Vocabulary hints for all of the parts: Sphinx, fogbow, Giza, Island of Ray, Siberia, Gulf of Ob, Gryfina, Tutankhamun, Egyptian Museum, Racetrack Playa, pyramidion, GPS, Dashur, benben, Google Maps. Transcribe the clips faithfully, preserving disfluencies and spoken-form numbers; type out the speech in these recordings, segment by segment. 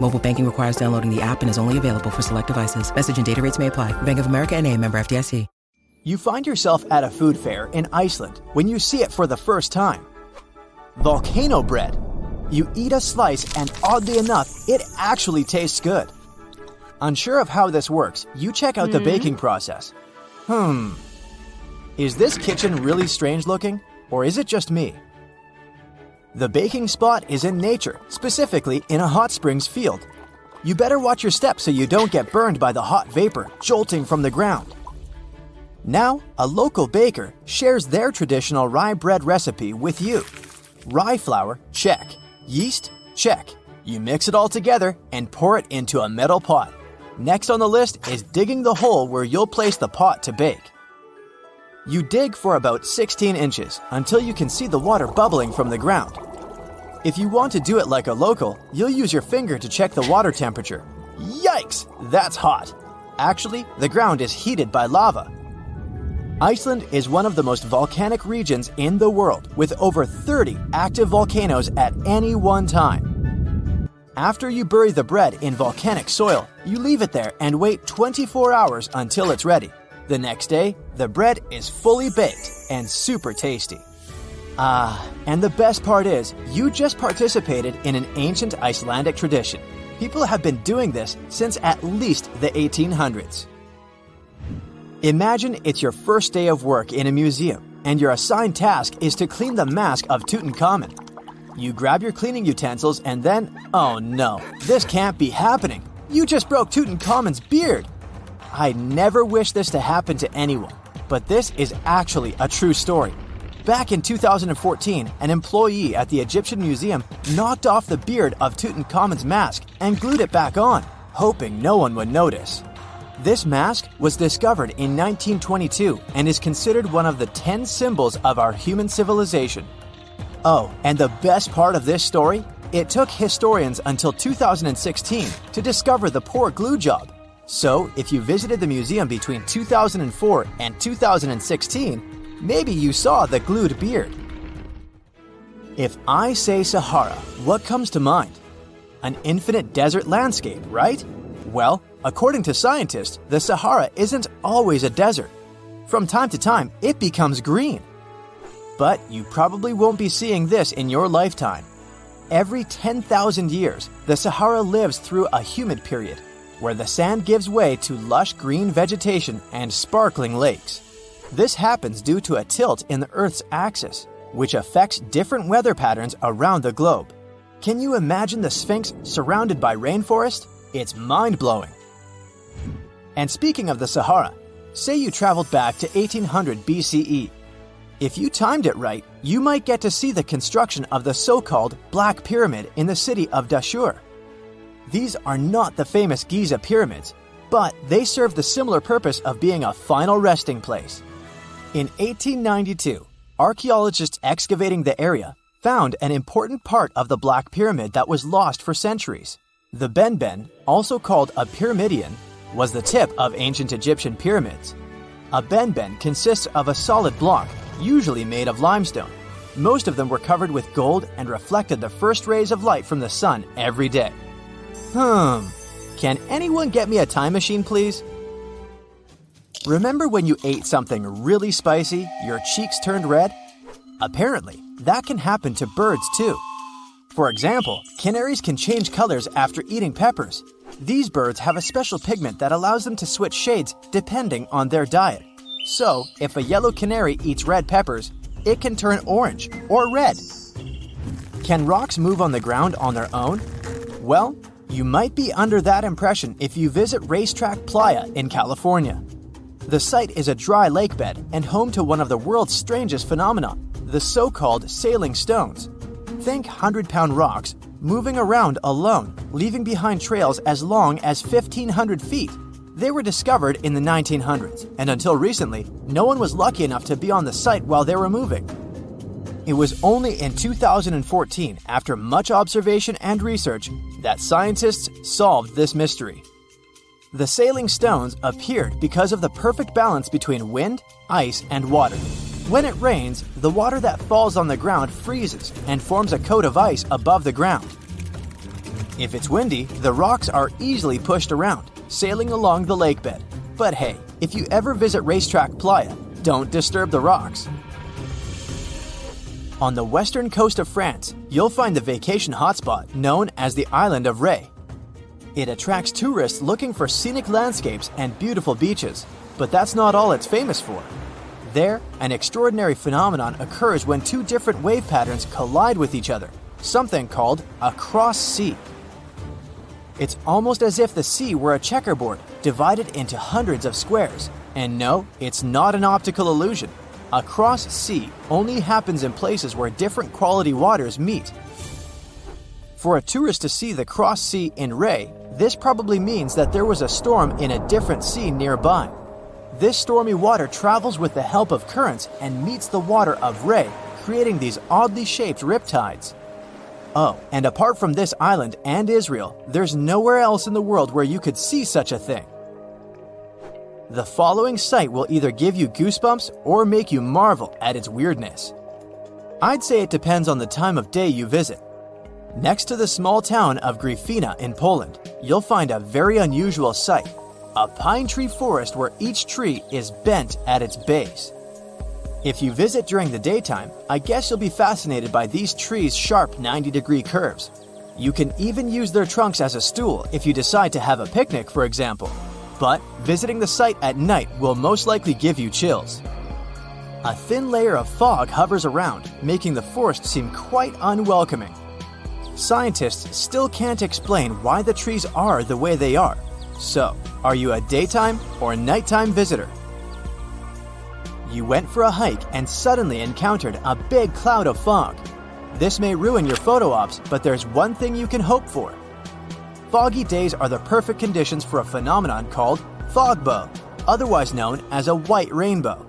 Mobile banking requires downloading the app and is only available for select devices. Message and data rates may apply. Bank of America N A, member F D I C. You find yourself at a food fair in Iceland when you see it for the first time. Volcano bread. You eat a slice and oddly enough, it actually tastes good. Unsure of how this works, you check out mm-hmm. the baking process. Hmm. Is this kitchen really strange looking, or is it just me? The baking spot is in nature, specifically in a hot springs field. You better watch your steps so you don't get burned by the hot vapor jolting from the ground. Now, a local baker shares their traditional rye bread recipe with you. Rye flour, check. Yeast, check. You mix it all together and pour it into a metal pot. Next on the list is digging the hole where you'll place the pot to bake. You dig for about sixteen inches until you can see the water bubbling from the ground. If you want to do it like a local, you'll use your finger to check the water temperature. Yikes, that's hot. Actually, the ground is heated by lava. Iceland is one of the most volcanic regions in the world, with over thirty active volcanoes at any one time. After you bury the bread in volcanic soil, you leave it there and wait twenty-four hours until it's ready. The next day, the bread is fully baked and super tasty. Ah, and the best part is, you just participated in an ancient Icelandic tradition. People have been doing this since at least the eighteen hundreds. Imagine it's your first day of work in a museum, and your assigned task is to clean the mask of Tutankhamun. You grab your cleaning utensils and then, oh no, this can't be happening. You just broke Tutankhamen's beard. I never wish this to happen to anyone, but this is actually a true story. Back in two thousand fourteen, an employee at the Egyptian Museum knocked off the beard of Tutankhamen's mask and glued it back on, hoping no one would notice. This mask was discovered in nineteen twenty-two and is considered one of the ten symbols of our human civilization. Oh, and the best part of this story? It took historians until two thousand sixteen to discover the poor glue job. So, if you visited the museum between two thousand four and two thousand sixteen, maybe you saw the glued beard. If I say Sahara, what comes to mind? An infinite desert landscape, right? Well, according to scientists, the Sahara isn't always a desert. From time to time, it becomes green. But you probably won't be seeing this in your lifetime. Every ten thousand years, the Sahara lives through a humid period, where the sand gives way to lush green vegetation and sparkling lakes. This happens due to a tilt in the Earth's axis, which affects different weather patterns around the globe. Can you imagine the Sphinx surrounded by rainforest? It's mind-blowing. And speaking of the Sahara, say you traveled back to eighteen hundred B C E. If you timed it right, you might get to see the construction of the so-called Black Pyramid in the city of Dashur. These are not the famous Giza pyramids, but they serve the similar purpose of being a final resting place. In eighteen ninety-two, archaeologists excavating the area found an important part of the Black Pyramid that was lost for centuries. The benben, also called a pyramidion, was the tip of ancient Egyptian pyramids. A benben consists of a solid block, usually made of limestone. Most of them were covered with gold and reflected the first rays of light from the sun every day. Hmm, can anyone get me a time machine, please? Remember when you ate something really spicy, your cheeks turned red? Apparently, that can happen to birds too. For example, canaries can change colors after eating peppers. These birds have a special pigment that allows them to switch shades depending on their diet. So, if a yellow canary eats red peppers, it can turn orange or red. Can rocks move on the ground on their own? Well, you might be under that impression if you visit Racetrack Playa in California. The site is a dry lake bed and home to one of the world's strangest phenomena, the so-called sailing stones. Think hundred-pound rocks moving around alone, leaving behind trails as long as fifteen hundred feet. They were discovered in the nineteen hundreds, and until recently, no one was lucky enough to be on the site while they were moving. It was only in two thousand fourteen, after much observation and research, that scientists solved this mystery. The sailing stones appeared because of the perfect balance between wind, ice, and water. When it rains, the water that falls on the ground freezes and forms a coat of ice above the ground. If it's windy, the rocks are easily pushed around, sailing along the lake bed. But hey, if you ever visit Racetrack Playa, don't disturb the rocks. On the western coast of France, you'll find the vacation hotspot known as the Island of Ray. It attracts tourists looking for scenic landscapes and beautiful beaches, but that's not all it's famous for. There, an extraordinary phenomenon occurs when two different wave patterns collide with each other, something called a cross sea. It's almost as if the sea were a checkerboard divided into hundreds of squares. And no, it's not an optical illusion. A cross sea only happens in places where different quality waters meet. For a tourist to see the cross sea in Ray, this probably means that there was a storm in a different sea nearby. This stormy water travels with the help of currents and meets the water of Ray, creating these oddly shaped riptides. Oh, and apart from this island and Israel, there's nowhere else in the world where you could see such a thing. The following site will either give you goosebumps or make you marvel at its weirdness. I'd say it depends on the time of day you visit. Next to the small town of Gryfina in Poland, you'll find a very unusual sight, a pine tree forest where each tree is bent at its base. If you visit during the daytime, I guess you'll be fascinated by these trees' sharp ninety-degree curves. You can even use their trunks as a stool if you decide to have a picnic, for example. But visiting the site at night will most likely give you chills. A thin layer of fog hovers around, making the forest seem quite unwelcoming. Scientists still can't explain why the trees are the way they are. So, are you a daytime or nighttime visitor? You went for a hike and suddenly encountered a big cloud of fog. This may ruin your photo ops, but there's one thing you can hope for. Foggy days are the perfect conditions for a phenomenon called fogbow, otherwise known as a white rainbow.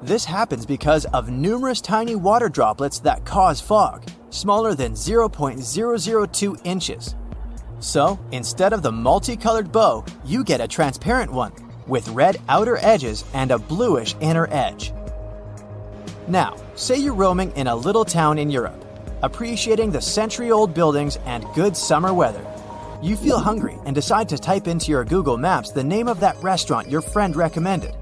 This happens because of numerous tiny water droplets that cause fog, smaller than zero point zero zero two inches. So, instead of the multicolored bow, you get a transparent one, with red outer edges and a bluish inner edge. Now, say you're roaming in a little town in Europe, appreciating the century-old buildings and good summer weather. You feel hungry and decide to type into your Google Maps the name of that restaurant your friend recommended.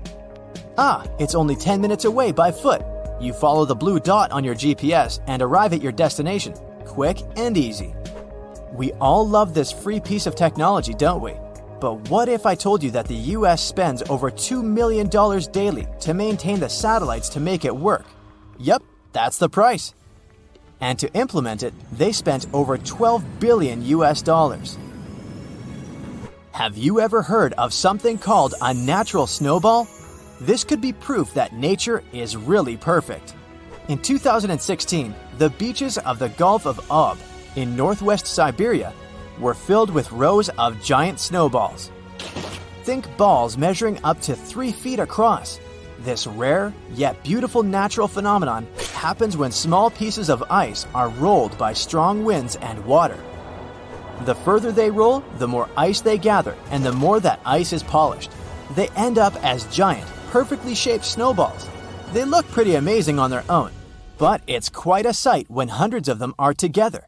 Ah, it's only ten minutes away by foot. You follow the blue dot on your G P S and arrive at your destination, quick and easy. We all love this free piece of technology, don't we? But what if I told you that the U S spends over two million dollars daily to maintain the satellites to make it work? Yep, that's the price. And to implement it, they spent over twelve billion U S dollars. Have you ever heard of something called a natural snowball? This could be proof that nature is really perfect. In two thousand sixteen, the beaches of the Gulf of Ob in northwest Siberia were filled with rows of giant snowballs. Think balls measuring up to three feet across. This rare yet beautiful natural phenomenon happens when small pieces of ice are rolled by strong winds and water. The further they roll, the more ice they gather, and the more that ice is polished. They end up as giant, perfectly shaped snowballs. They look pretty amazing on their own, but it's quite a sight when hundreds of them are together.